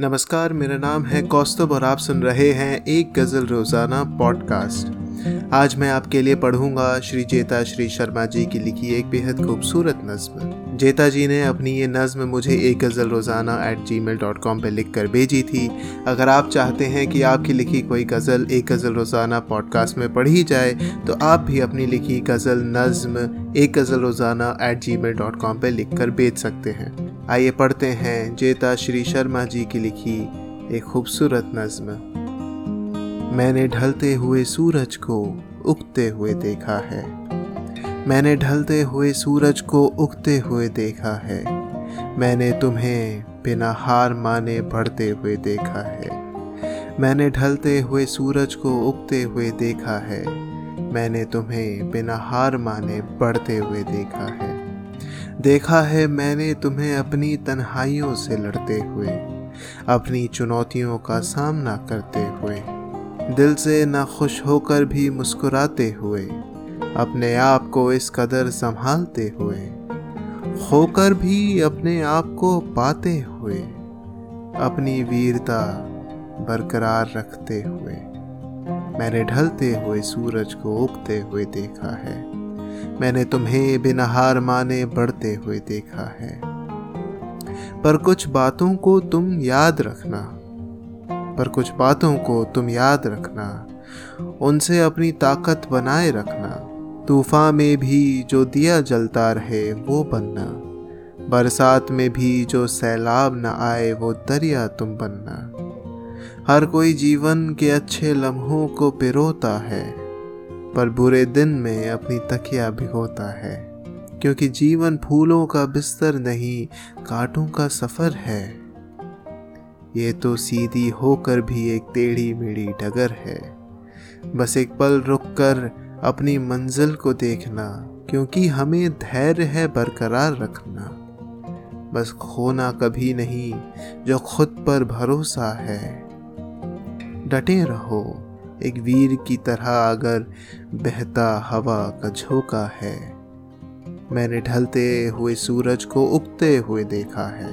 नमस्कार, मेरा नाम है कौस्तुभ और आप सुन रहे हैं एक गज़ल रोज़ाना पॉडकास्ट। आज मैं आपके लिए पढ़ूंगा श्रीजिता शर्मा जी की लिखी एक बेहद खूबसूरत नज़्म। जेता जी ने अपनी ये नज़्म मुझे एक गज़ल रोज़ाना @gmail.com पर लिख कर भेजी थी। अगर आप चाहते हैं कि आपकी लिखी कोई गज़ल एक गज़ल रोज़ाना पॉडकास्ट में पढ़ी जाए तो आप भी अपनी लिखी गज़ल नज़्म एक गज़ल रोज़ाना @gmail.com पर लिख कर भेज सकते हैं। आइए पढ़ते हैं जेता श्री शर्मा जी की लिखी एक खूबसूरत नज़्म। मैंने ढलते हुए सूरज को उगते हुए देखा है, मैंने ढलते हुए सूरज को उगते हुए देखा है, मैंने तुम्हें बिना हार माने बढ़ते हुए देखा है, मैंने ढलते हुए सूरज को उगते हुए देखा है, मैंने तुम्हें बिना हार माने बढ़ते हुए देखा है, देखा है मैंने तुम्हें अपनी तन्हाइयों से लड़ते हुए, अपनी चुनौतियों का सामना करते हुए, दिल से ना खुश होकर भी मुस्कुराते हुए, अपने आप को इस कदर संभालते हुए, खोकर भी अपने आप को पाते हुए, अपनी वीरता बरकरार रखते हुए, मैंने ढलते हुए सूरज को उगते हुए देखा है, मैंने तुम्हें बिना हार माने बढ़ते हुए देखा है। पर कुछ बातों को तुम याद रखना, पर कुछ बातों को तुम याद रखना, उनसे अपनी ताकत बनाए रखना, तूफान में भी जो दिया जलता रहे वो बनना, बरसात में भी जो सैलाब न आए वो दरिया तुम बनना, हर कोई जीवन के अच्छे लम्हों को पिरोता है पर बुरे दिन में अपनी तकिया भिगोता है, क्योंकि जीवन फूलों का बिस्तर नहीं कांटों का सफ़र है, ये तो सीधी होकर भी एक टेढ़ी मेढ़ी डगर है, बस एक पल रुककर अपनी मंजिल को देखना, क्योंकि हमें धैर्य है बरकरार रखना, बस खोना कभी नहीं जो खुद पर भरोसा है, डटे रहो एक वीर की तरह अगर बहता हवा का झोंका है, मैंने ढलते हुए सूरज को उगते हुए देखा है,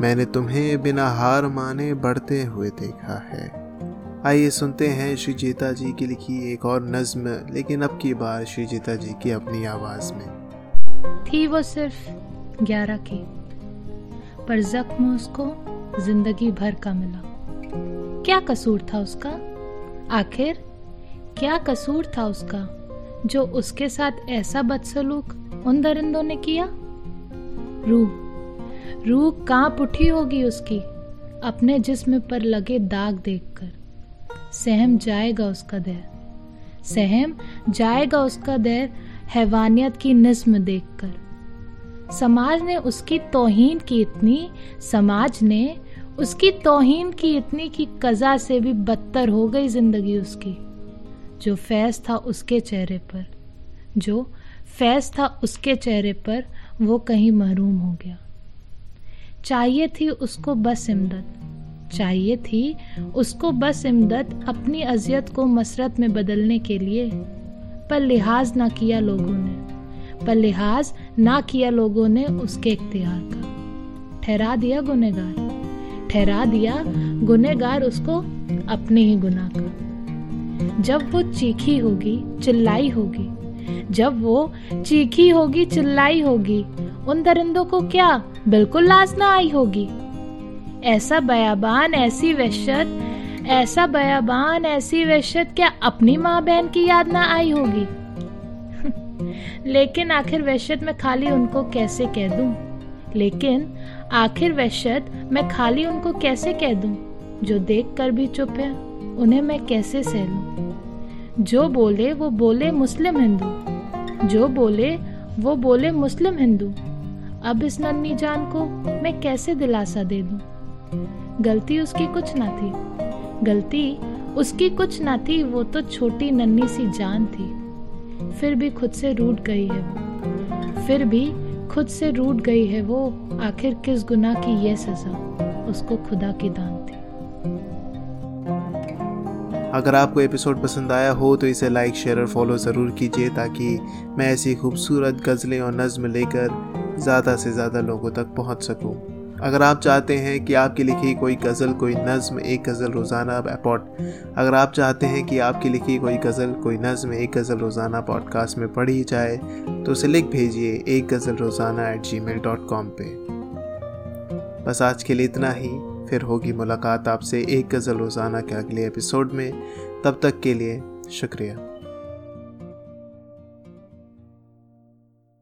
मैंने तुम्हें बिना हार माने बढ़ते हुए देखा है। आइए सुनते हैं श्रीजिता जी की लिखी एक और नज़्म, लेकिन अब की बार श्रीजिता जी की अपनी आवाज़ में। थी वो सिर्फ 11 की, पर जख्म उसको जिंदगी भर का मिला, क्या कसूर था उसका, आखिर क्या कसूर था उसका, जो उसके साथ ऐसा बदसलूक उन दरिंदों ने किया। रूह कांप उठी होगी उसकी, अपने जिस्म पर लगे दाग देखकर सहम जाएगा उसका देर, सहम जाएगा उसका देर हैवानियत की निस्म देखकर। समाज ने उसकी तौहीन की इतनी, समाज ने उसकी तौहीन की इतनी कि कज़ा से भी बदतर हो गई जिंदगी उसकी। जो फैज़ था उसके चेहरे पर, जो फैज़ था उसके चेहरे पर वो कहीं महरूम हो गया। चाहिए थी उसको बस इमदद, चाहिए थी उसको बस इमदद अपनी अज़ियत को मसरत में बदलने के लिए, पर लिहाज ना किया लोगों ने, पर लिहाज ना किया लोगों ने उसके इख्तियार का, ठहरा दिया गुनहगार, ठहरा दिया गुनहगार उसको अपने ही गुनाह का। जब वो चीखी होगी चिल्लाई होगी, जब वो चीखी होगी चिल्लाई होगी, उन दरिंदों को क्या बिल्कुल लाज ना आई होगी। ऐसा बयाबान ऐसी वहशत, ऐसा बयाबान ऐसी वहशत क्या अपनी माँ बहन की याद ना आई होगी। लेकिन आखिर वहशत में खाली उनको कैसे कह दूं, लेकिन आखिर वहशत मैं खाली उनको कैसे कह दूं, जो देख कर भी चुप है उन्हें मैं कैसे सह लूं। जो बोले वो बोले मुस्लिम हिंदू, जो बोले वो बोले मुस्लिम हिंदू, अब इस नन्ही जान को मैं कैसे दिलासा दे दूं। गलती उसकी कुछ ना थी, गलती उसकी कुछ ना थी, वो तो छोटी नन्ही सी जान थी, फिर भी खुद से रूठ गई है वो, फिर भी खुद से रूठ गई है वो, आखिर किस गुनाह की ये सज़ा, उसको खुदा की दान थी। अगर आपको एपिसोड पसंद आया हो तो इसे लाइक, शेयर और फॉलो ज़रूर कीजिए, ताकि मैं ऐसी खूबसूरत गज़लें और नज़्म लेकर ज़्यादा से ज़्यादा लोगों तक पहुंच सकूं। अगर आप चाहते हैं कि आपकी लिखी कोई गज़ल कोई नज़म एक गज़ल रोज़ाना पॉड अगर आप चाहते हैं कि आपकी लिखी कोई गज़ल कोई नज़म एक गज़ल रोज़ाना पॉडकास्ट में पढ़ी जाए तो उसे लिख भेजिए ekgazalrozana@gmail.com पे। बस आज के लिए इतना ही, फिर होगी मुलाकात आपसे एक गज़ल रोज़ाना के अगले एपिसोड में। तब तक के लिए शुक्रिया।